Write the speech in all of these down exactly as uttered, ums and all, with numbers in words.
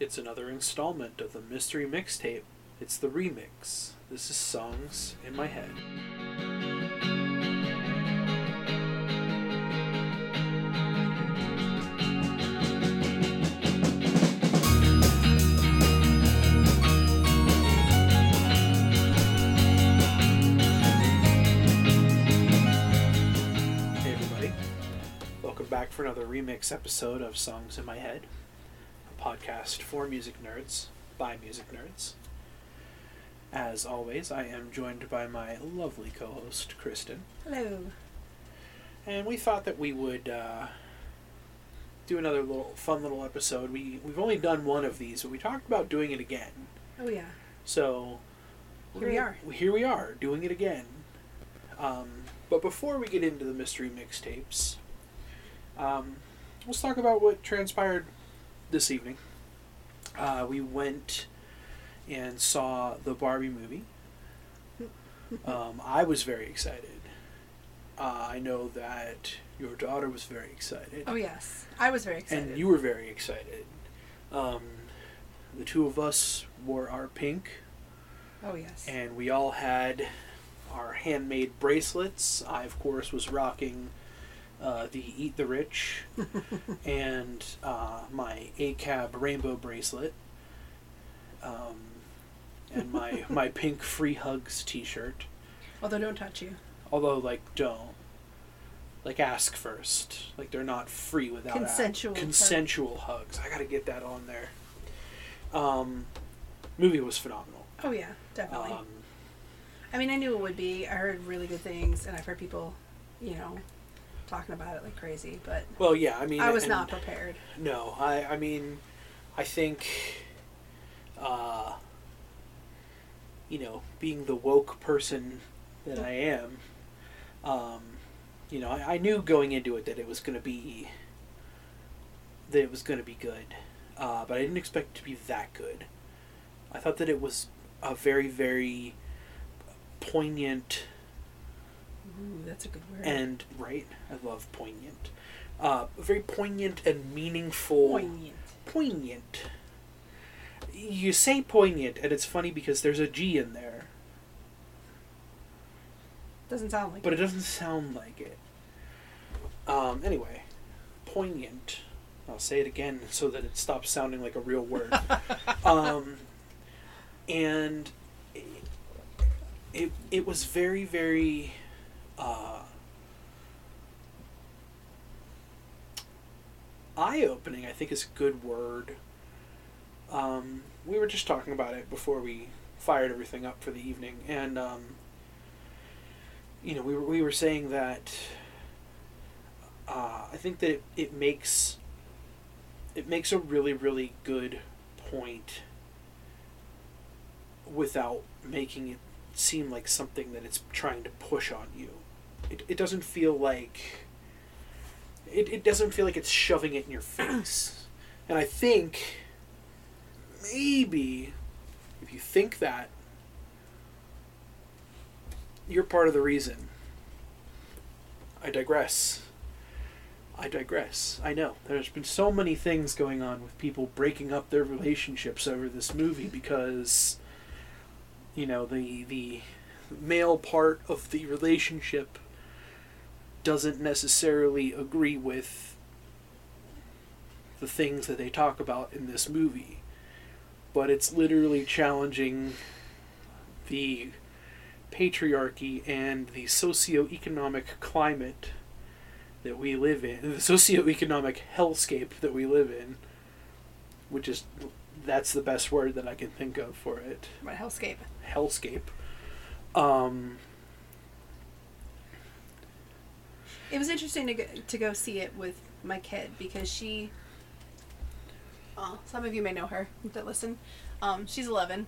It's another installment of the Mystery Mixtape. It's the remix. This is Songs in My Head. Hey everybody, welcome back for another remix episode of Songs in My Head, a podcast for music nerds, by music nerds. As always, I am joined by my lovely co-host, Christen. Hello. And we thought that we would uh, do another little fun little episode. We, we've only done one of these, but we talked about doing it again. Oh, yeah. So here we are. Here we are, doing it again. Um, but before we get into the mystery mixtapes, um, let's talk about what transpired this evening. Uh, we went and saw the Barbie movie. Um, I was very excited. Uh, I know that your daughter was very excited. Oh, yes. I was very excited. And you were very excited. Um, the two of us wore our pink. Oh, yes. And we all had our handmade bracelets. I, of course, was rocking uh, the Eat the Rich and uh, my A C A B rainbow bracelet. Um, and my my pink Free Hugs t-shirt. Although don't touch you. Although, like, don't. Like, ask first. Like, they're not free without Consensual. Ask. Consensual hugs. I gotta get that on there. Um, movie was phenomenal. Oh, yeah. Definitely. Um, I mean, I knew it would be. I heard really good things, and I've heard people, you know, talking about it like crazy, but... Well, yeah, I mean... I was and, not prepared. No, I, I mean, I think... Uh, you know, being the woke person that I am, um, you know, I, I knew going into it that it was going to be, that it was going to be good, uh, but I didn't expect it to be that good. I thought that it was a very, very poignant... Ooh, that's a good word. And, right? I love poignant. Uh, very poignant and meaningful... Poignant. Poignant. You say poignant, and it's funny because there's a G in there. Doesn't sound like but it. But it doesn't sound like it. Um, anyway, poignant. I'll say it again so that it stops sounding like a real word. um, and it, it, it was very, very... Uh, eye-opening, I think, is a good word. Um, we were just talking about it before we fired everything up for the evening, and um, you know, we were we were saying that uh, I think that it, it makes it makes a really, really good point without making it seem like something that it's trying to push on you. It it doesn't feel like it it doesn't feel like it's shoving it in your face, and I think. Maybe, if you think that, you're part of the reason. I digress. I digress. I know. There's been so many things going on with people breaking up their relationships over this movie because, you know, the the male part of the relationship doesn't necessarily agree with the things that they talk about in this movie. But it's literally challenging the patriarchy and the socioeconomic climate that we live in, the socioeconomic hellscape that we live in, which is, that's the best word that I can think of for it. What, hellscape? Hellscape. Um, it was interesting to go, to go see it with my kid because she... Oh, some of you may know her that listen. Um, she's eleven,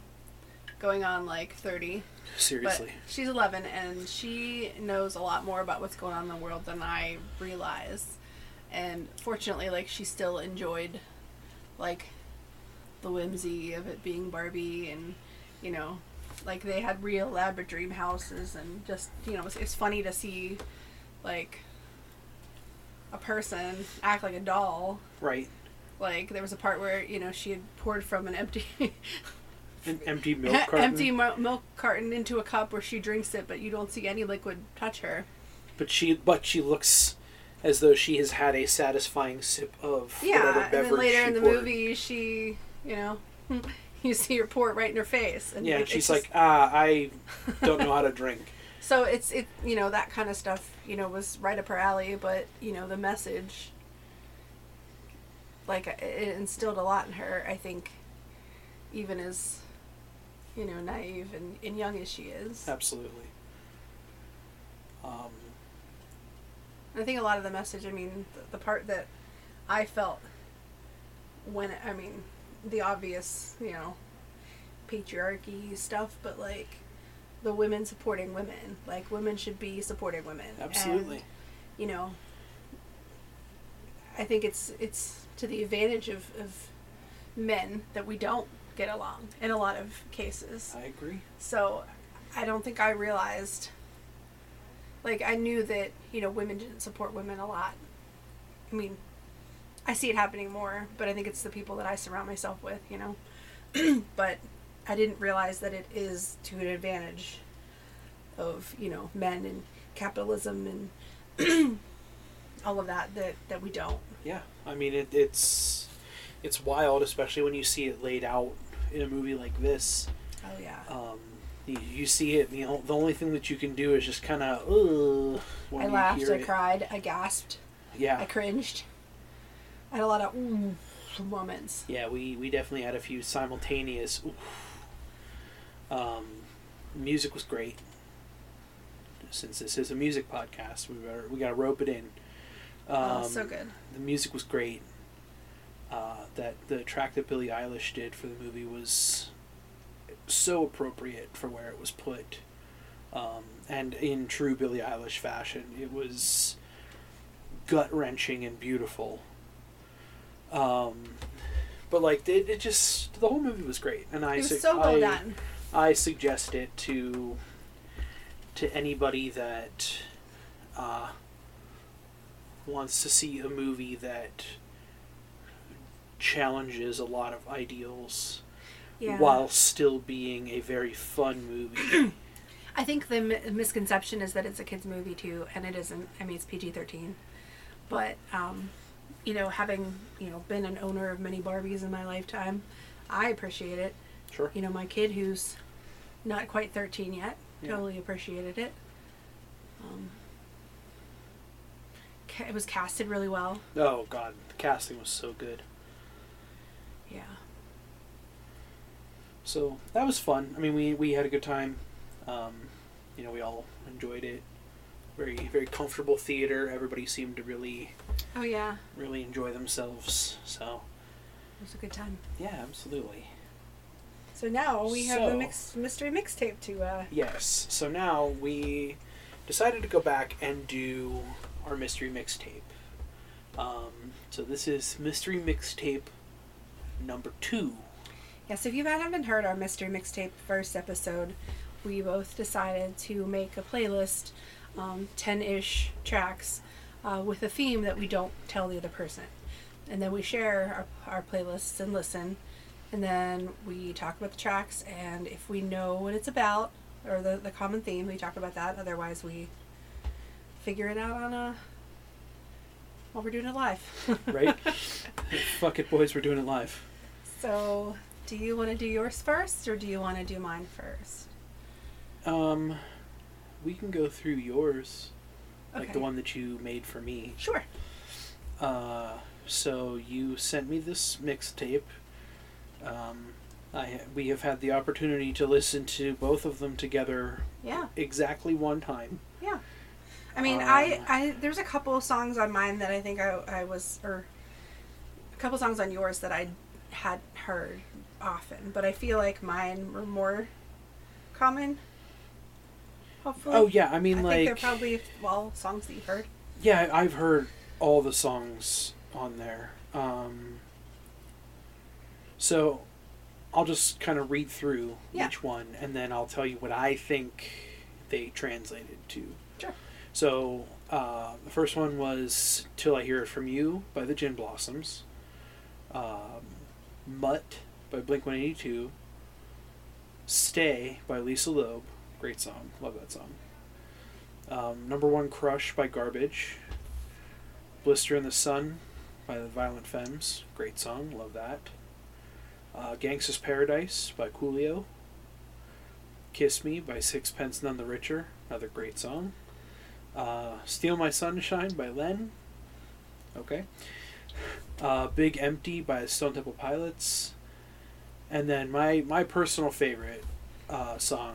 going on like thirty. Seriously. But she's eleven, and she knows a lot more about what's going on in the world than I realize. And fortunately, like, she still enjoyed, like, the whimsy of it being Barbie, and, you know, like, they had real Labrador houses, and just, you know, it's it's funny to see, like, a person act like a doll. Right. Like, there was a part where, you know, she had poured from an empty... an empty milk carton? Empty mo- milk carton into a cup where she drinks it, but you don't see any liquid touch her. But she, but she looks... as though she has had a satisfying sip of yeah, whatever beverage. Yeah, and then later in the poured. movie, she, you know, you see her pour it right in her face. And yeah, it, and she's just... like, ah, I don't know how to drink. So it's, it, you know, that kind of stuff, you know, was right up her alley, but, you know, the message, like, it instilled a lot in her, I think, even as, you know, naive and, and young as she is. Absolutely. Um... I think a lot of the message, I mean, the, the part that I felt when, it, I mean, the obvious, you know, patriarchy stuff, but, like, the women supporting women. Like, women should be supporting women. Absolutely. And, you know, I think it's it's to the advantage of, of men that we don't get along in a lot of cases. I agree. So, I don't think I realized... Like, I knew that, you know, women didn't support women a lot. I mean, I see it happening more, but I think it's the people that I surround myself with, you know. But I didn't realize that it is to an advantage of, you know, men and capitalism and all of that, that, that we don't. Yeah. I mean, it, it's it's wild, especially when you see it laid out in a movie like this. Oh, yeah. Um. You see it, you know, the only thing that you can do is just kind of, ooh. I laughed, I cried, I gasped. Yeah. I cringed. I had a lot of ooh moments. Yeah, we, we definitely had a few simultaneous ooh. Um, music was great. Since this is a music podcast, we better, we got to rope it in. Um, oh, so good. The music was great. Uh, that the track that Billie Eilish did for the movie was... so appropriate for where it was put, um, and in true Billie Eilish fashion, it was gut-wrenching and beautiful. Um, but like it, it just the whole movie was great, and I it was su- so well I, done. I suggest it to to anybody that uh, wants to see a movie that challenges a lot of ideals. Yeah. While still being a very fun movie. I think the m- misconception is that it's a kids' movie, too, and it isn't. I mean, it's P G thirteen. But, um, you know, having, you know, been an owner of many Barbies in my lifetime, I appreciate it. Sure. You know, my kid, who's not quite thirteen yet, yeah. totally appreciated it. Um, ca- it was casted really well. Oh, God. The casting was so good. Yeah. So that was fun. I mean, we, we had a good time. Um, you know, we all enjoyed it. Very, very comfortable theater. Everybody seemed to really... Oh, yeah. Really enjoy themselves, so... It was a good time. Yeah, absolutely. So now we have so, the mix, mystery mixtape to... Uh... Yes. So now we decided to go back and do our mystery mixtape. Um, so this is mystery mixtape number two. Yes, if you haven't heard our Mystery Mixtape first episode, we both decided to make a playlist, um, ten-ish tracks, uh, with a theme that we don't tell the other person. And then we share our, our playlists and listen, and then we talk about the tracks, and if we know what it's about, or the, the common theme, we talk about that. Otherwise, we figure it out on a... Well, we're doing it live. Right? Fuck it, boys, we're doing it live. So... Do you want to do yours first, or do you want to do mine first? Um, we can go through yours, okay. Like the one that you made for me. Sure. Uh, so you sent me this mixtape. Um, I we have had the opportunity to listen to both of them together. Yeah. Exactly one time. Yeah. I mean, uh, I, I there's a couple of songs on mine that I think I I was or a couple of songs on yours that I hadn't heard often, but I feel like mine were more common, hopefully. Oh yeah, I mean, I like I think they're probably all songs that you've heard. Yeah, I've heard all the songs on there. Um, so I'll just kind of read through yeah. each one, and then I'll tell you what I think they translated to. Sure. So uh, the first one was Till I Hear It From You by the Gin Blossoms. um, Mutt by Blink one eighty-two, Stay by Lisa Loeb, great song, love that song, um, Number One Crush by Garbage, Blister in the Sun by the Violent Femmes, great song, love that, uh, Gangsta's Paradise by Coolio, Kiss Me by Sixpence None the Richer, another great song, uh, Steal My Sunshine by Len, okay, uh, Big Empty by Stone Temple Pilots, and then my, my personal favorite uh, song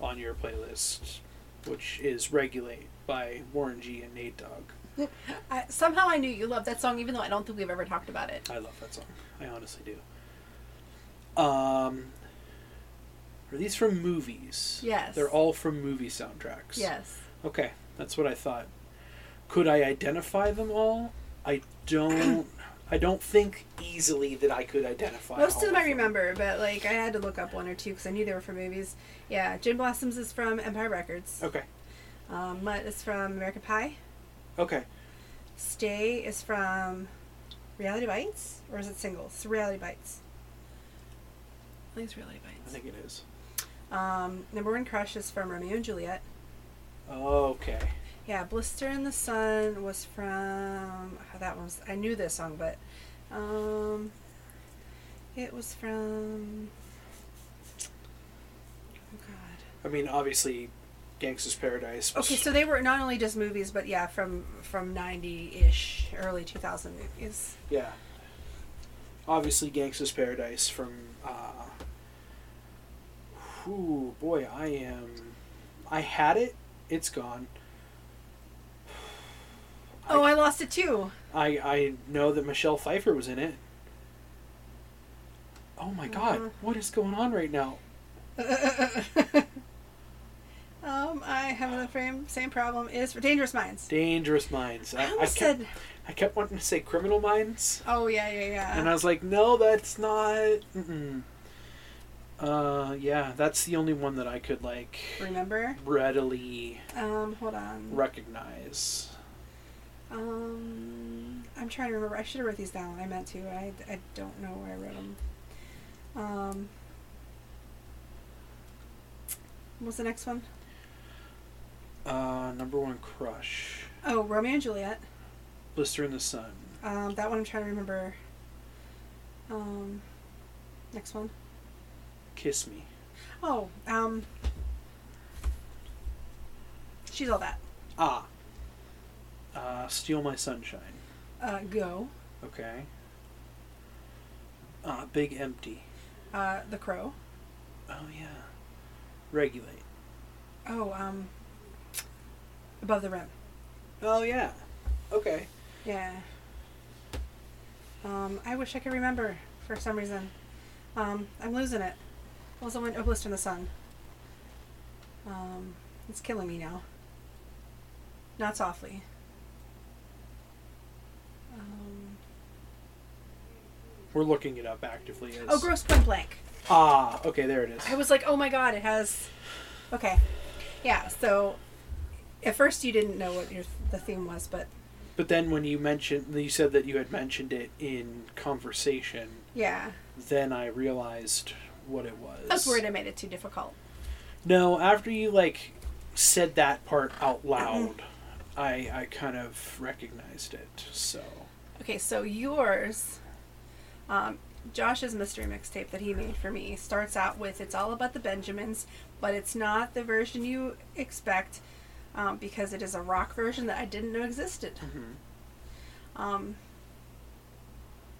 on your playlist, which is Regulate by Warren G and Nate Dogg. I, somehow I knew you loved that song, even though I don't think we've ever talked about it. I love that song. I honestly do. Um, are these from movies? Yes. They're all from movie soundtracks. Yes. Okay, that's what I thought. Could I identify them all? I don't... I don't think easily that I could identify. Most of them, them I remember, but like I had to look up one or two because I knew they were from movies. Yeah, Gin Blossoms is from Empire Records. Okay. Um, Mutt is from American Pie. Okay. Stay is from Reality Bites, or is it Singles? It's Reality Bites. I think it's Reality Bites. I think it is. Um, Number One Crush is from Romeo and Juliet. Okay. Yeah, Blister in the Sun was from, oh, that one was, I knew this song, but um, it was from, oh God. I mean, obviously, Gangsta's Paradise was... Okay, so they were not only just movies, but yeah, from, from ninety-ish, early two thousand movies. Yeah. Obviously, Gangsta's Paradise from, uh, whew, boy, I am, I had it, it's gone. Oh, I lost it too. I, I know that Michelle Pfeiffer was in it. Oh my uh-huh. God, what is going on right now? um, I have the same problem. Is for Dangerous Minds. Dangerous Minds. I, I almost I kept, said. I kept wanting to say Criminal Minds. Oh yeah, yeah, yeah. And I was like, no, that's not. Mm-mm. Uh, yeah, that's the only one that I could like remember readily. Um, hold on. Recognize. Um, I'm trying to remember. I should have wrote these down. I meant to. I, I don't know where I wrote them. Um, what's the next one? Uh, Number One Crush. Oh, Romeo and Juliet. Blister in the Sun. Um, that one I'm trying to remember. Um, next one. Kiss Me. Oh, um, She's All That. Ah. Uh, Steal My Sunshine. Uh, Go. Okay. Uh, Big Empty. Uh, The Crow. Oh, yeah. Regulate. Oh, um, Above the Rim. Oh, yeah. Okay. Yeah. Um, I wish I could remember for some reason. Um, I'm losing it. Well, someone, oh, Blister in the Sun. Um, it's killing me now. Not Softly. Um, We're looking it up actively. As... Oh, Gross Point Blank. Ah, okay, there it is. I was like, oh my God, it has... Okay. Yeah, so at first you didn't know what your the theme was, but... But then when you mentioned... You said that you had mentioned it in conversation. Yeah. Then I realized what it was. I was worried I made it too difficult. No, after you, like, said that part out loud, I, I kind of recognized it, so... Okay, so yours, um, Josh's mystery mixtape that he made for me starts out with It's All About the Benjamins, but it's not the version you expect, um, because it is a rock version that I didn't know existed. Mm-hmm. Um,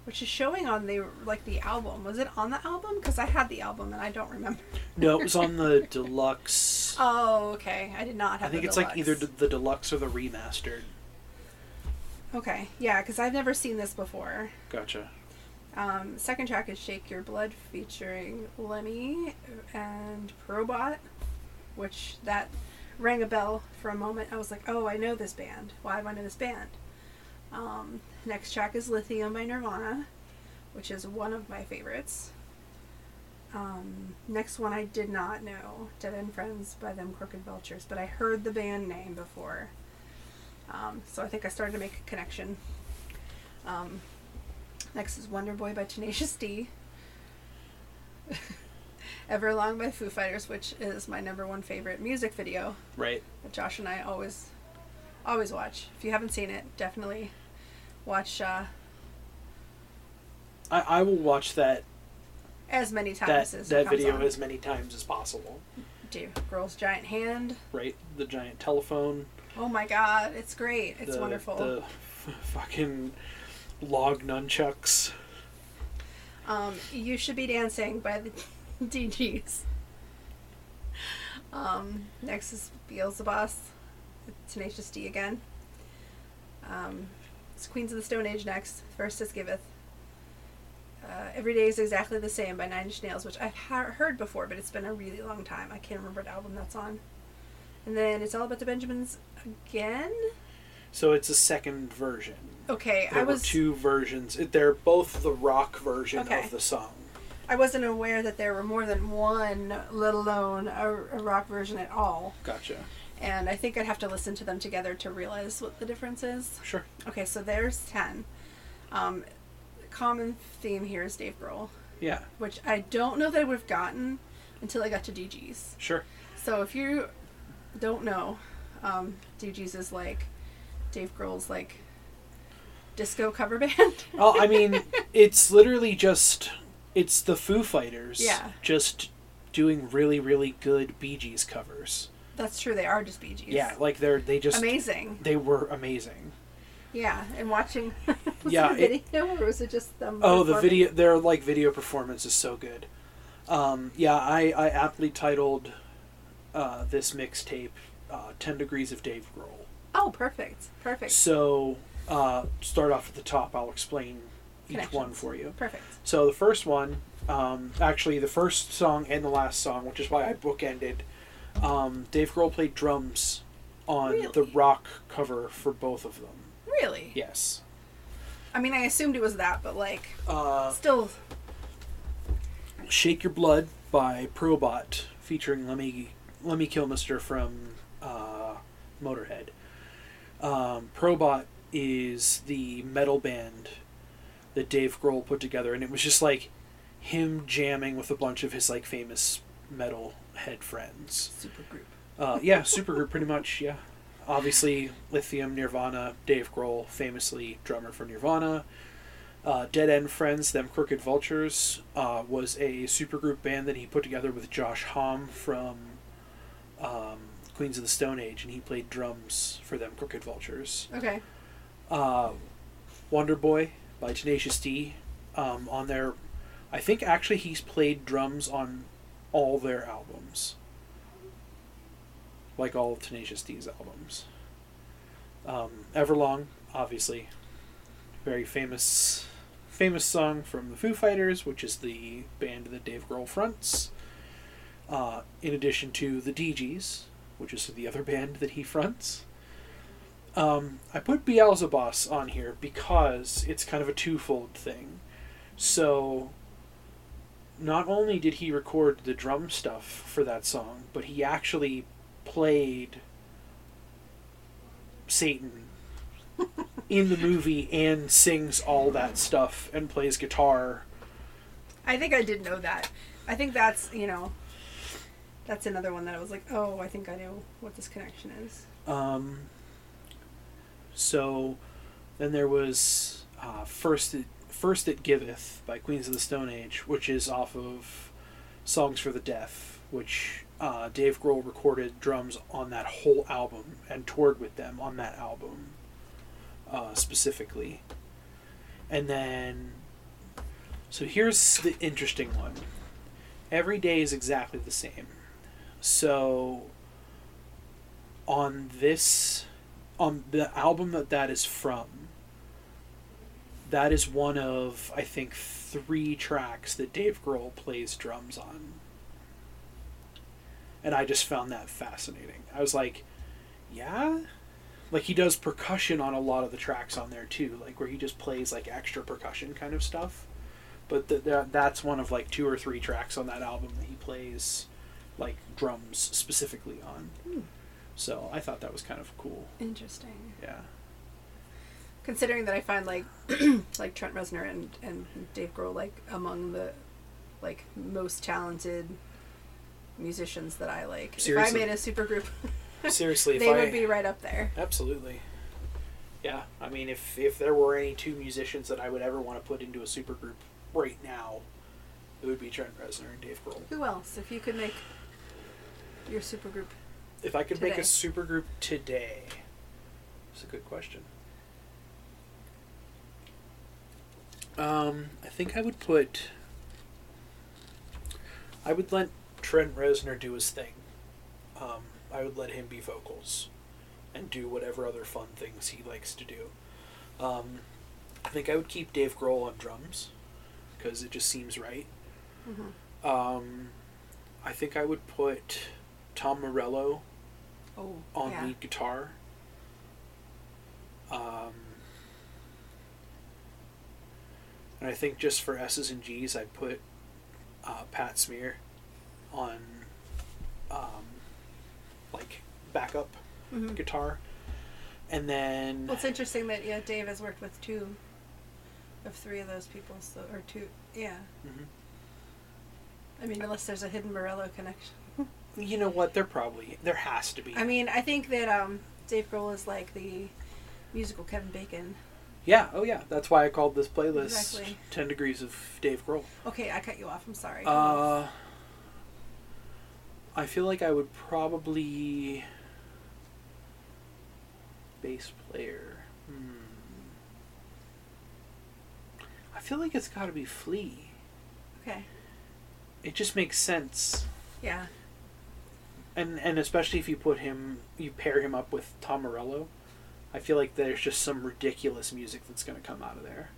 which is showing on the, like, the album. Was it on the album? Because I had the album and I don't remember. No, it was on the deluxe. Oh, okay. I did not have the deluxe. I think it's deluxe. Like either the deluxe or the remastered. Okay, yeah, because I've never seen this before. Gotcha. Um, second track is Shake Your Blood featuring Lemmy and Probot, which that rang a bell for a moment. I was like, oh, I know this band. Why do I know this band? Um, next track is Lithium by Nirvana, which is one of my favorites. Um, next one I did not know, Dead End Friends by Them Crooked Vultures, but I heard the band name before. Um, so I think I started to make a connection. Um, Next is Wonder Boy by Tenacious D. Everlong by Foo Fighters, which is my number one favorite music video. Right. That Josh and I always, always watch. If you haven't seen it, definitely watch. Uh, I I will watch that. As many times that, as that it comes video on. As many times as possible. Dude, girl's giant hand. Right. The giant telephone. Oh my God, it's great. It's the, wonderful. The f- fucking log nunchucks. Um, You Should Be Dancing by the D Gs. Um, next is Beelzebub, Tenacious D again. Um, it's Queens of the Stone Age next. First is Giveth. Uh, Every Day is Exactly the Same by Nine Inch Nails, which I've ha- heard before, but it's been a really long time. I can't remember what album that's on. And then It's All About the Benjamins again? So it's a second version. Okay, there I was... There were two versions. They're both the rock version okay. of the song. I wasn't aware that there were more than one, let alone a, a rock version at all. Gotcha. And I think I'd have to listen to them together to realize what the difference is. Sure. Okay, so there's ten. Um, the common theme here is Dave Grohl. Yeah. Which I don't know that I would have gotten until I got to D Gs. Sure. So if you... don't know. Um, D Gs is like Dave Grohl's like disco cover band. Oh, I mean, it's literally just it's the Foo Fighters. Yeah. Just doing really, really good Bee Gees covers. That's true. They are just Bee Gees. Yeah, like they're they just amazing. They were amazing. Yeah, and watching. was yeah, it a video it, or was it just them? Oh, the video. Their like video performance is so good. Um, yeah, I I aptly titled. Uh, this mixtape, uh, ten Degrees of Dave Grohl. Oh, perfect. Perfect. So, uh, start off at the top. I'll explain each one for you. Perfect. So the first one, um, actually the first song and the last song, which is why I bookended, um, Dave Grohl played drums on really? The rock cover for both of them. Really? Yes. I mean, I assumed it was that, but like, uh, still. Shake Your Blood by Probot featuring Lemmy. Let Me Kill Mister from uh, Motorhead. Um, Probot is the metal band that Dave Grohl put together, and it was just like him jamming with a bunch of his like famous metal head friends. Supergroup. Uh, yeah, supergroup, pretty much. Yeah, obviously Lithium, Nirvana, Dave Grohl, famously drummer for Nirvana. Uh, Dead End Friends, Them Crooked Vultures, uh, was a supergroup band that he put together with Josh Homme from. Um, Queens of the Stone Age, and he played drums for Them Crooked Vultures. Okay. Uh, Wonder Boy by Tenacious D. Um, on their, I think actually he's played drums on all their albums, like all of Tenacious D's albums. Um, Everlong, obviously, very famous, famous song from the Foo Fighters, which is the band that Dave Grohl fronts. Uh, in addition to the D Gs, which is the other band that he fronts. Um, I put Beelzebub on here because it's kind of a twofold thing. So, not only did he record the drum stuff for that song, but he actually played Satan in the movie and sings all that stuff and plays guitar. I think I did know that. I think that's, you know... That's another one that I was like, oh, I think I know what this connection is. Um, so then there was uh, First It, First It Giveth by Queens of the Stone Age, which is off of Songs for the Deaf, which uh, Dave Grohl recorded drums on that whole album and toured with them on that album uh, specifically. And then, so here's the interesting one. Every Day is Exactly the Same. So, on this, on the album that that is from, that is one of, I think, three tracks that Dave Grohl plays drums on. And I just found that fascinating. I was like, yeah? Like, he does percussion on a lot of the tracks on there, too. Like, where he just plays, like, extra percussion kind of stuff. But the, the, that's one of, like, two or three tracks on that album that he plays... like drums specifically on. Hmm. So I thought that was kind of cool. Interesting. Yeah. Considering that I find, like, like Trent Reznor and, and Dave Grohl, like, among the, like, most talented musicians that I like. Seriously. If I made a super group, Seriously, they if would I, be right up there. Absolutely. Yeah. I mean, if, if there were any two musicians that I would ever want to put into a super group right now, it would be Trent Reznor and Dave Grohl. Who else? If you could make your super group If I could today. make a super group today, that's a good question. Um, I think I would put... I would let Trent Reznor do his thing. Um, I would let him be vocals and do whatever other fun things he likes to do. Um, I think I would keep Dave Grohl on drums because it just seems right. Mm-hmm. Um, I think I would put Tom Morello oh, on yeah. lead guitar. Um, and I think just for S's and G's, I'd put uh, Pat Smear on um, like backup mm-hmm. guitar. And then... Well, it's interesting that yeah, Dave has worked with two of three of those people. So, or two, yeah. Mm-hmm. I mean, unless there's a hidden Morello connection. You know what? There probably there has to be. I mean, I think that um, Dave Grohl is like the musical Kevin Bacon. Yeah. Oh, yeah. That's why I called this playlist exactly. ten Degrees of Dave Grohl. Okay, I cut you off. I'm sorry. Uh, I feel like I would probably bass player. Hmm. I feel like it's got to be Flea. Okay. It just makes sense. Yeah. And and especially if you put him, you pair him up with Tom Morello, I feel like there's just some ridiculous music that's going to come out of there.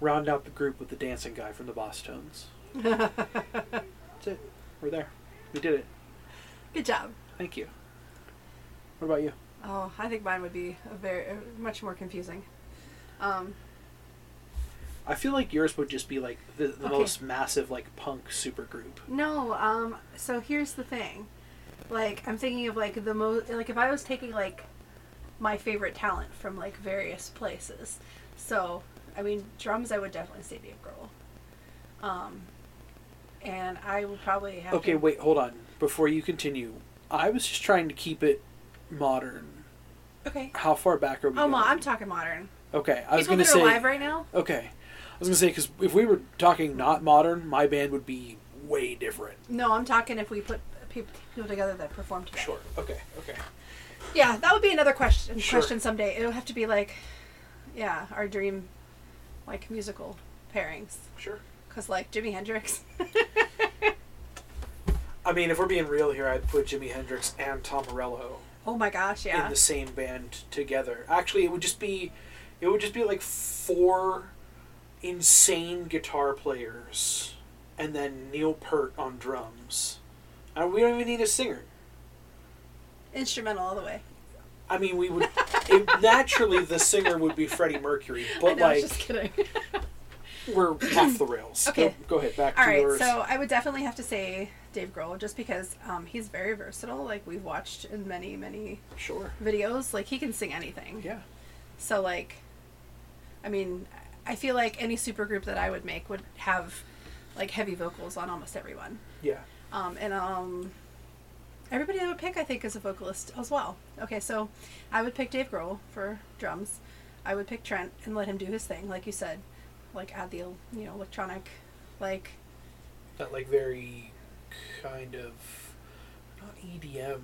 Round out the group with the dancing guy from the Boss Tones. That's it. We're there. We did it. Good job. Thank you. What about you? Oh, I think mine would be a very much more confusing. Um... I feel like yours would just be, like, the, the okay. most massive, like, punk supergroup. No, um, so here's the thing. Like, I'm thinking of, like, the most, like, if I was taking, like, my favorite talent from, like, various places. So, I mean, drums, I would definitely say Dave Grohl. Um, and I would probably have Okay, to... wait, hold on. Before you continue, I was just trying to keep it modern. Okay. How far back are we Oh, going? I'm talking modern. Okay, I People was going to say... People that are live right now? Okay. I was going to say, because if we were talking not modern, my band would be way different. No, I'm talking if we put people together that perform together. Sure. Okay. Okay. Yeah, that would be another question sure. question someday. It would have to be like, yeah, our dream, like, musical pairings. Sure. Because, like, Jimi Hendrix. I mean, if we're being real here, I'd put Jimi Hendrix and Tom Morello. Oh, my gosh, yeah. In the same band together. Actually, it would just be, it would just be like four... insane guitar players, and then Neil Peart on drums. And we don't even need a singer. Instrumental all the way. I mean, we would it, naturally the singer would be Freddie Mercury, but I know, like, just kidding. We're off the rails. Okay, go, go ahead. Back all to right, yours. So I would definitely have to say Dave Grohl, just because um, he's very versatile. Like we've watched in many many sure videos, like he can sing anything. Yeah. So like, I mean. I feel like any supergroup that I would make would have, like, heavy vocals on almost everyone. Yeah. Um, and um, everybody I would pick, I think, is a vocalist as well. Okay, so I would pick Dave Grohl for drums. I would pick Trent and let him do his thing, like you said. Like, add the, you know, electronic, like... That, like, very kind of, not E D M...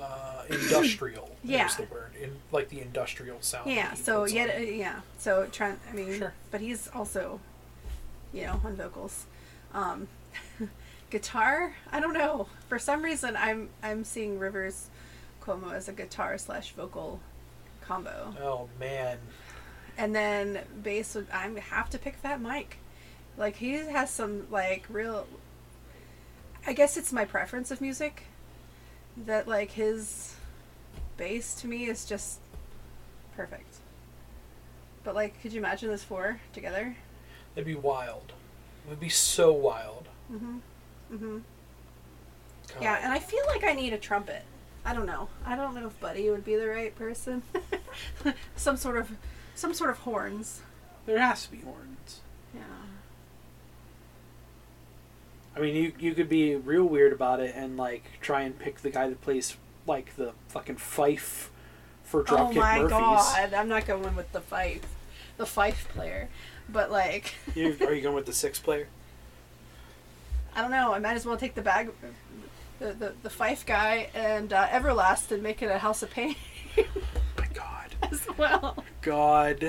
Uh, industrial. Yeah. Is the word. In, like the industrial sound. Yeah. So yet, uh, yeah. So Trent. I mean, sure. But he's also, you know, on vocals, um, guitar. I don't know. For some reason, I'm I'm seeing Rivers Cuomo as a guitar slash vocal combo. Oh man. And then bass would. I have to pick Fat Mike. Like he has some like real. I guess it's my preference of music. That, like, his bass, to me, is just perfect. But, like, could you imagine those four together? That'd be wild. It would be so wild. Mm-hmm. Mm-hmm. God. Yeah, and I feel like I need a trumpet. I don't know. I don't know if Buddy would be the right person. Some sort of, some sort of horns. There has to be horns. Yeah. I mean, you you could be real weird about it and like try and pick the guy that plays like the fucking fife for Dropkick Murphys. Oh my Murphys. God! I'm not going with the fife, the fife player, but like. you, are you going with the six player? I don't know. I might as well take the bag, the the, the fife guy and uh, Everlast and make it a House of Pain. Oh my God. As well. God.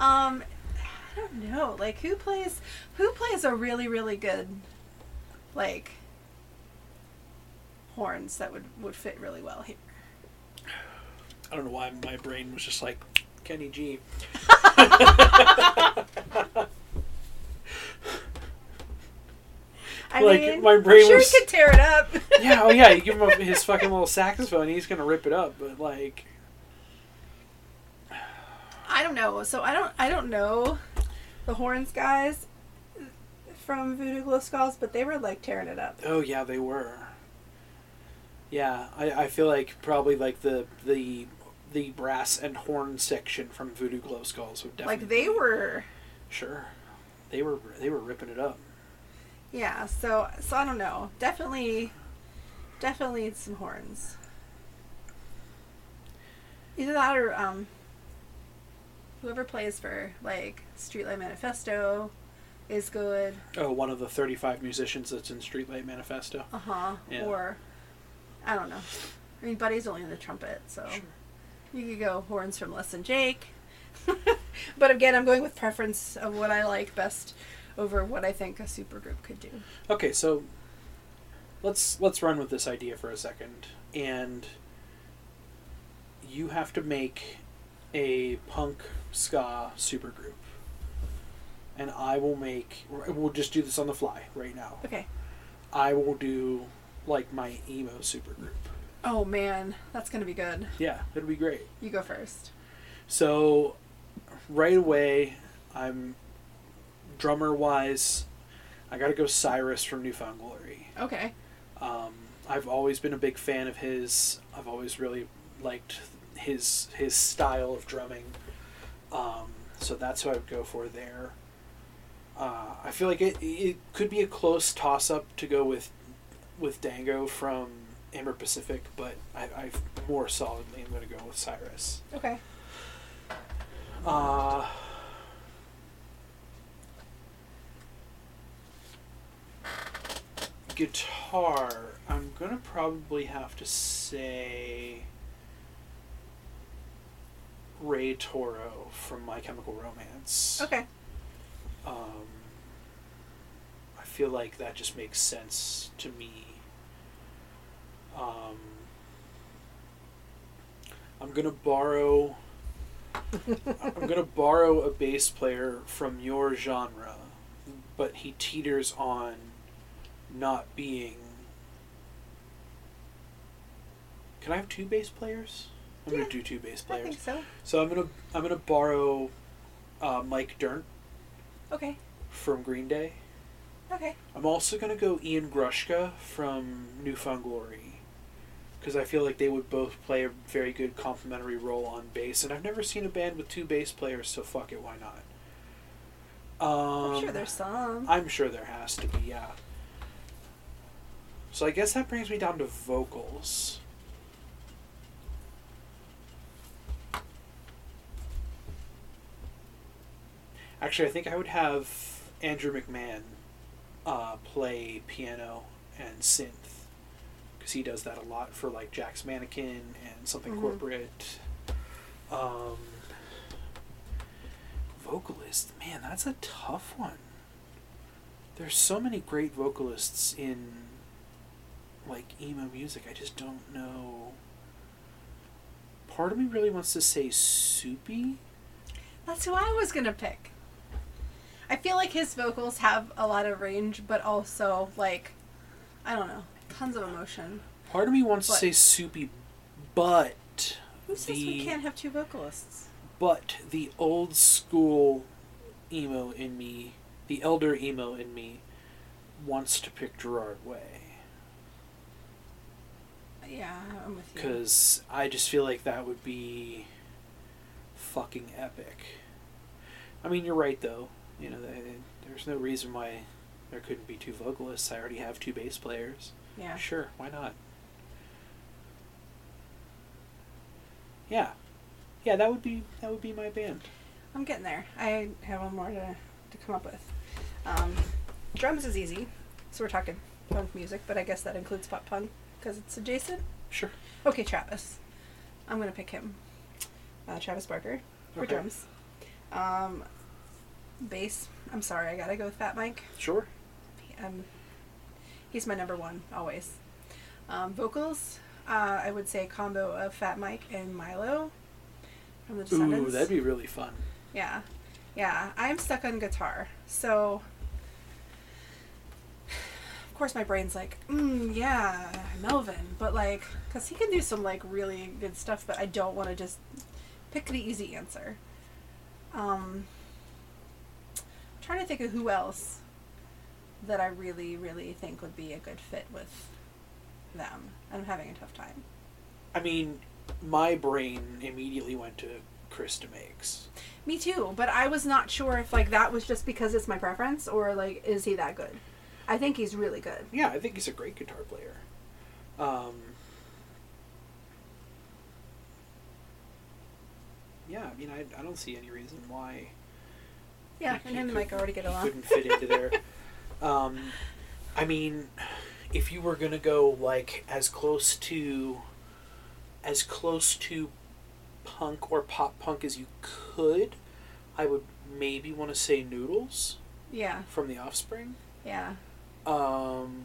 Um, I don't know. Like who plays who plays a really really good. Like horns that would, would fit really well here. I don't know why my brain was just like Kenny G. I like mean, my brain I'm sure was, he could tear it up. Yeah, oh yeah, you give him his fucking little saxophone, he's gonna rip it up. But like, I don't know. So I don't I don't know the horns guys from Voodoo Glow Skulls, but they were like tearing it up. Oh yeah, they were. Yeah, I, I feel like probably like the the the brass and horn section from Voodoo Glow Skulls would definitely like they were. Sure, they were they were ripping it up. Yeah, so so I don't know, definitely, definitely need some horns. Either that or um. whoever plays for like Streetlight Manifesto. Is good. Oh, one of the thirty-five musicians that's in Streetlight Manifesto. Uh huh. Yeah. Or, I don't know. I mean, Buddy's only in the trumpet, so sure. You could go horns from Less Than Jake. But again, I'm going with preference of what I like best over what I think a supergroup could do. Okay, so let's let's run with this idea for a second, and you have to make a punk ska supergroup. And I will make... We'll just do this on the fly right now. Okay. I will do, like, my emo supergroup. Oh, man. That's going to be good. Yeah. It'll be great. You go first. So, right away, I'm... Drummer-wise, I gotta go Cyrus from New Found Glory. Okay. Um, I've always been a big fan of his. I've always really liked his his style of drumming. Um, so that's who I would go for there. Uh, I feel like it it could be a close toss-up to go with with Dango from Amber Pacific, but I, I more solidly am going to go with Cyrus. Okay. Uh, guitar, I'm going to probably have to say Ray Toro from My Chemical Romance. Okay. Um, I feel like that just makes sense to me. Um, I'm gonna borrow. I'm gonna borrow a bass player from your genre, but he teeters on not being. Can I have two bass players? I'm yeah, gonna do two bass players. I think so. So I'm gonna I'm gonna borrow, uh, Mike Dirnt. Okay. From Green Day. Okay. I'm also going to go Ian Grushka from New Found Glory, because I feel like they would both play a very good complementary role on bass, and I've never seen a band with two bass players, so fuck it, why not? Um, I'm sure there's some. I'm sure there has to be, yeah. So I guess that brings me down to vocals. Actually, I think I would have Andrew McMahon uh, play piano and synth, because he does that a lot for like Jack's Mannequin and Something mm-hmm. Corporate. Um, vocalist, man, that's a tough one. There's so many great vocalists in like emo music. I just don't know. Part of me really wants to say Soupy. That's who I was gonna pick. I feel like his vocals have a lot of range, but also, like, I don't know, tons of emotion. Part of me wants but. to say Soupy, but... Who says the, we can't have two vocalists? But the old school emo in me, the elder emo in me, wants to pick Gerard Way. Yeah, I'm with you. Because I just feel like that would be fucking epic. I mean, you're right, though. You know, they, there's no reason why there couldn't be two vocalists. I already have two bass players. Yeah. Sure, why not? Yeah. Yeah, that would be that would be my band. I'm getting there. I have one more to, to come up with. Um, drums is easy, so we're talking punk music, but I guess that includes pop punk because it's adjacent? Sure. Okay, Travis. I'm going to pick him. Uh, Travis Barker for okay. drums. Um, bass, I'm sorry, I gotta go with Fat Mike. Sure. He, um, he's my number one, always. Um, vocals, uh, I would say a combo of Fat Mike and Milo from The Descendants. Ooh, that'd be really fun. Yeah. Yeah, I'm stuck on guitar, so... Of course my brain's like, mm, yeah, Melvin, but like, because he can do some like really good stuff, but I don't want to just pick the easy answer. Um, I'm trying to think of who else that I really, really think would be a good fit with them. I'm having a tough time. I mean, my brain immediately went to Christen Makes. Me too, but I was not sure if like that was just because it's my preference or like, is he that good? I think he's really good. Yeah, I think he's a great guitar player. Um, yeah, I mean, I, I don't see any reason why. Yeah, he, and him and Mike already get along. Couldn't fit into there. um, I mean, if you were gonna go like as close to, as close to, punk or pop punk as you could, I would maybe want to say Noodles. Yeah. From The Offspring. Yeah. Um,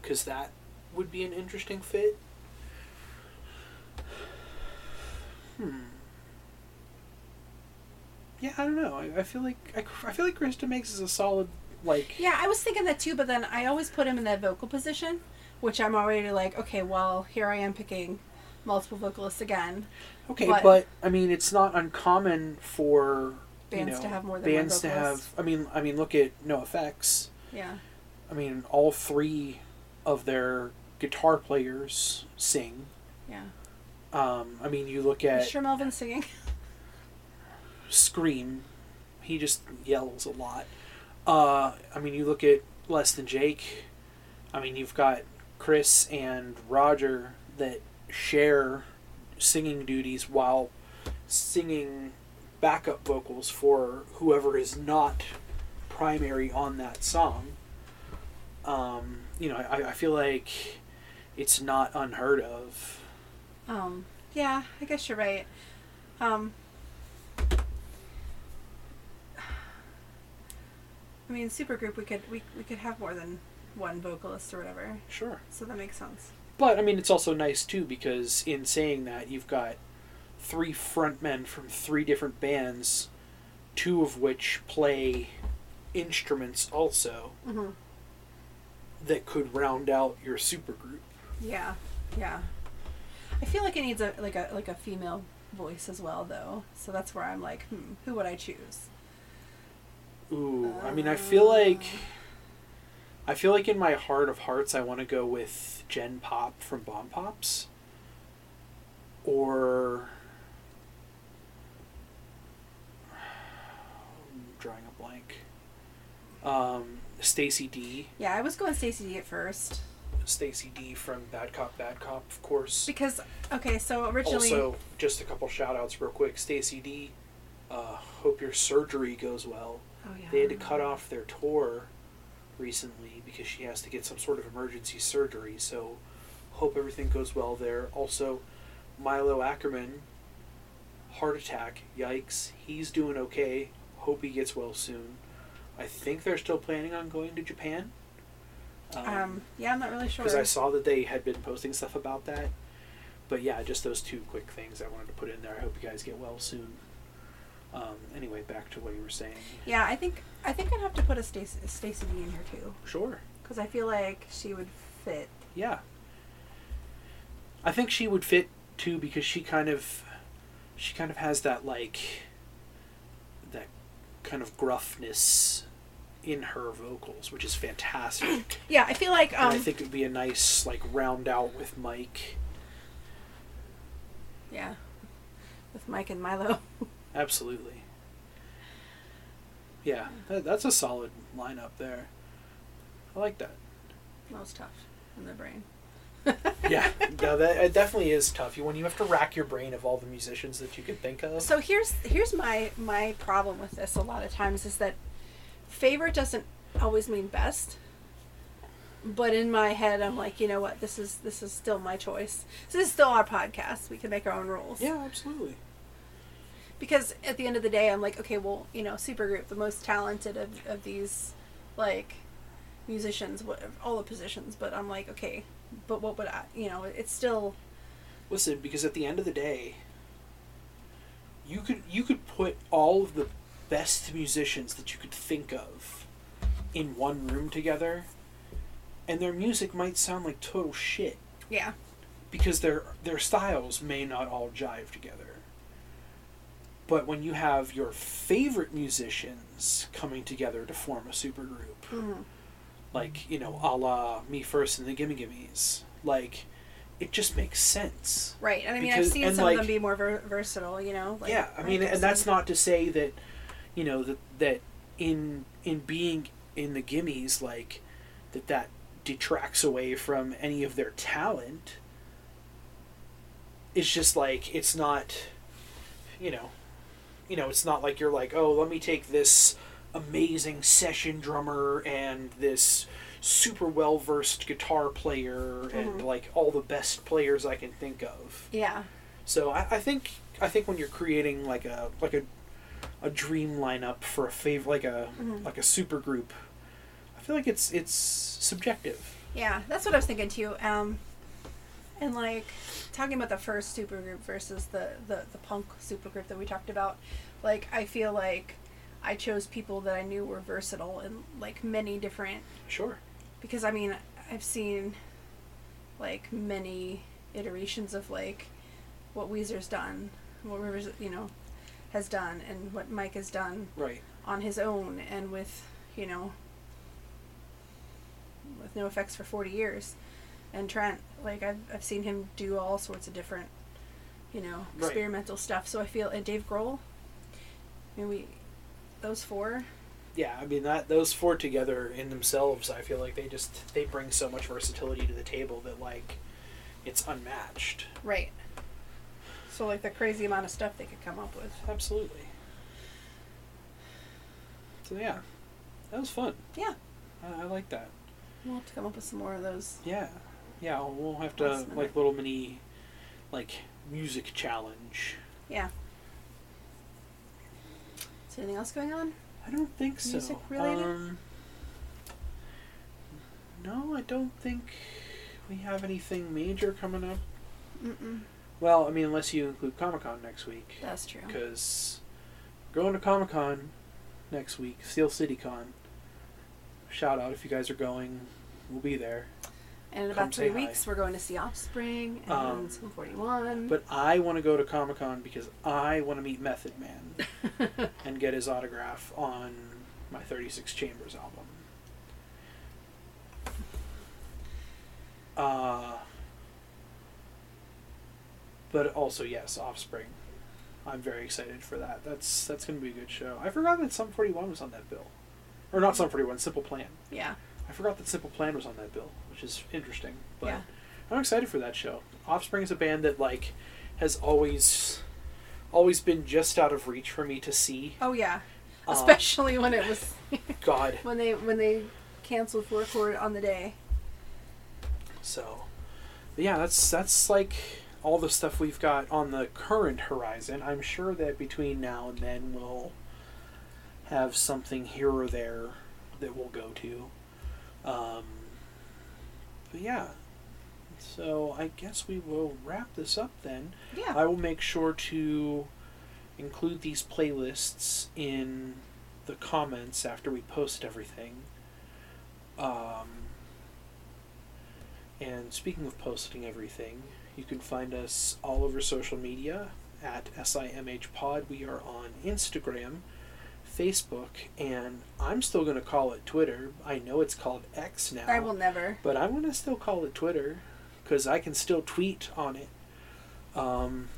because that would be an interesting fit. Hmm. Yeah, I don't know. I, I feel like I, I feel like Christen Makes is a solid like. Yeah, I was thinking that too, but then I always put him in that vocal position, which I'm already like, okay, well, here I am picking multiple vocalists again. Okay, but, but I mean, it's not uncommon for bands you know, to have more than bands one vocalist. to have. I mean, I mean, look at NoFX. Yeah. I mean, all three of their guitar players sing. Yeah. Um, I mean, you look at... Is sure Melvin's singing? Scream. He just yells a lot. Uh, I mean, you look at Less Than Jake. I mean, you've got Chris and Roger that share singing duties while singing backup vocals for whoever is not... primary on that song. Um, you know, I, I feel like it's not unheard of. Um, yeah, I guess you're right. Um, I mean, supergroup, we could we we could have more than one vocalist or whatever. Sure. So that makes sense. But I mean, it's also nice too because in saying that, you've got three frontmen from three different bands, two of which play instruments also mm-hmm. that could round out your supergroup. Yeah, yeah. I feel like it needs a like a like a female voice as well, though. So that's where I'm like, hmm, who would I choose? Ooh, uh, I mean, I feel like I feel like in my heart of hearts, I want to go with Jen Pop from Bomb Pops, or I'm drawing a blank. Um, Stacey Dee. Yeah, I was going Stacey Dee at first. Stacey Dee from Bad Cop, Bad Cop, of course. Because, okay, so originally... Also, just a couple shout-outs real quick. Stacey Dee, uh, hope your surgery goes well. Oh, yeah. They had to cut off their tour recently because she has to get some sort of emergency surgery, so hope everything goes well there. Also, Milo Ackerman, heart attack, yikes. He's doing okay. Hope he gets well soon. I think they're still planning on going to Japan. Um, um, yeah, I'm not really sure. Because I saw that they had been posting stuff about that. But yeah, just those two quick things I wanted to put in there. I hope you guys get well soon. Um, anyway, back to what you were saying. Yeah, I think I think I'd have to put a Stacey Stacey D in here too. Sure. Because I feel like she would fit. Yeah. I think she would fit too because she kind of she kind of has that like that kind of gruffness in her vocals, which is fantastic. Yeah, I feel like... Um, and I think it would be a nice, like, round out with Mike. Yeah. With Mike and Milo. Absolutely. Yeah, that, that's a solid lineup there. I like that. Well, it's tough in the brain. Yeah, no, that it definitely is tough. You when you have to rack your brain of all the musicians that you could think of. So here's here's my my problem with this. A lot of times is that favorite doesn't always mean best. But in my head, I'm like, you know what? This is this is still my choice. This is still our podcast. We can make our own rules. Yeah, absolutely. Because at the end of the day, I'm like, okay, well, you know, supergroup, the most talented of of these, like, musicians, all the positions. But I'm like, okay. But what would I, you know, it's still... Listen, because at the end of the day, you could you could put all of the best musicians that you could think of in one room together, and their music might sound like total shit. Yeah. Because their their styles may not all jive together. But when you have your favorite musicians coming together to form a supergroup... Mm-hmm. Like, you know, a la Me First and the Gimme Gimmes. Like, it just makes sense. Right. And I mean, because, I've seen some like, of them be more ver- versatile, you know? Like, yeah. I mean, and percent. That's not to say that, you know, that, that in in being in the Gimmes, like, that that detracts away from any of their talent. It's just like, it's not, you know, you know, it's not like you're like, oh, let me take this amazing session drummer and this super well-versed guitar player mm-hmm. and like all the best players I can think of. Yeah. So I, I think I think when you're creating like a like a a dream lineup for a fav like a mm-hmm. like a super group, I feel like it's it's subjective. Yeah, that's what I was thinking too. Um, and like talking about the first super group versus the the the punk super group that we talked about, like I feel like I chose people that I knew were versatile in, like, many different... Sure. Because, I mean, I've seen, like, many iterations of, like, what Weezer's done, what Rivers, you know, has done, and what Mike has done... Right. ...on his own, and with, you know, with NoFX for forty years. And Trent, like, I've, I've seen him do all sorts of different, you know, experimental right. stuff. So I feel... And Dave Grohl, I mean, we... Those four? Yeah, I mean, that those four together in themselves, I feel like they just, they bring so much versatility to the table that, like, it's unmatched. Right. So, like, the crazy amount of stuff they could come up with. Absolutely. So, yeah. That was fun. Yeah. I, I like that. We'll have to come up with some more of those. Yeah. Yeah, we'll have to, like, little mini, like, music challenge. Yeah. Is there anything else going on? I don't think so. Music related? Um, no, I don't think we have anything major coming up. Mm-mm. Well, I mean, unless you include Comic-Con next week. That's true. Because going to Comic-Con next week, Steel City Con. Shout out if you guys are going. We'll be there. And in about Come three weeks, hi. We're going to see Offspring and um, Sum forty-one. But I want to go to Comic-Con because I want to meet Method Man and get his autograph on my thirty-six Chambers album. Uh, but also, yes, Offspring. I'm very excited for that. That's that's going to be a good show. I forgot that Sum forty-one was on that bill. Or not Sum forty-one, Simple Plan. Yeah. I forgot that Simple Plan was on that bill, which is interesting. But yeah. I'm excited for that show. Offspring is a band that like has always, always been just out of reach for me to see. Oh yeah, um, especially when it was God when they when they canceled Record on the day. So, yeah, that's that's like all the stuff we've got on the current horizon. I'm sure that between now and then we'll have something here or there that we'll go to. Um, but yeah, so I guess we will wrap this up then. Yeah. I will make sure to include these playlists in the comments after we post everything. Um, and speaking of posting everything, you can find us all over social media at S I M H Pod. We are on Instagram, Facebook, and I'm still going to call it Twitter. I know it's called X now. I will never. But I'm going to still call it Twitter, because I can still tweet on it. Um,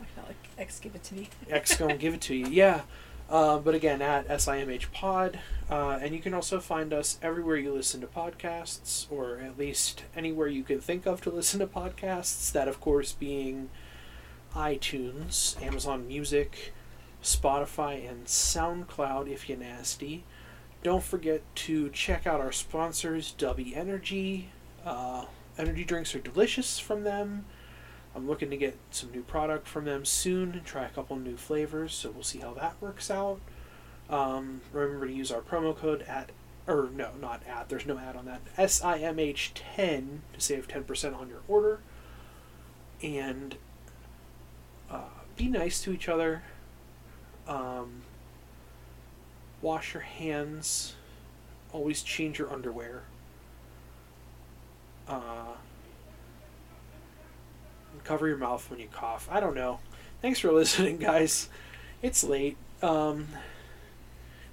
I felt like X give it to me. X going to give it to you, yeah. Uh, but again, at S I M H Pod. Uh, and you can also find us everywhere you listen to podcasts, or at least anywhere you can think of to listen to podcasts. That, of course, being iTunes, Amazon Music, Spotify, and SoundCloud, if you're nasty. Don't forget to check out our sponsors, W Energy. Uh, energy drinks are delicious from them. I'm looking to get some new product from them soon and try a couple new flavors, so we'll see how that works out. Um, remember to use our promo code at, or no, not at, there's no ad on that, S I M H ten to save ten percent on your order. And uh, be nice to each other. Um, wash your hands. Always change your underwear. Uh... Cover your mouth when you cough. I don't know. Thanks for listening, guys. It's late. Um,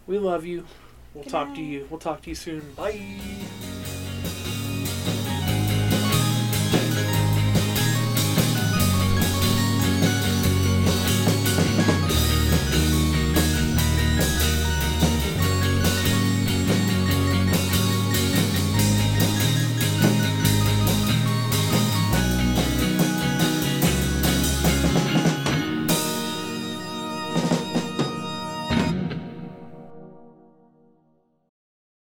we love you. We'll Good talk night. to you. We'll talk to you soon. Bye.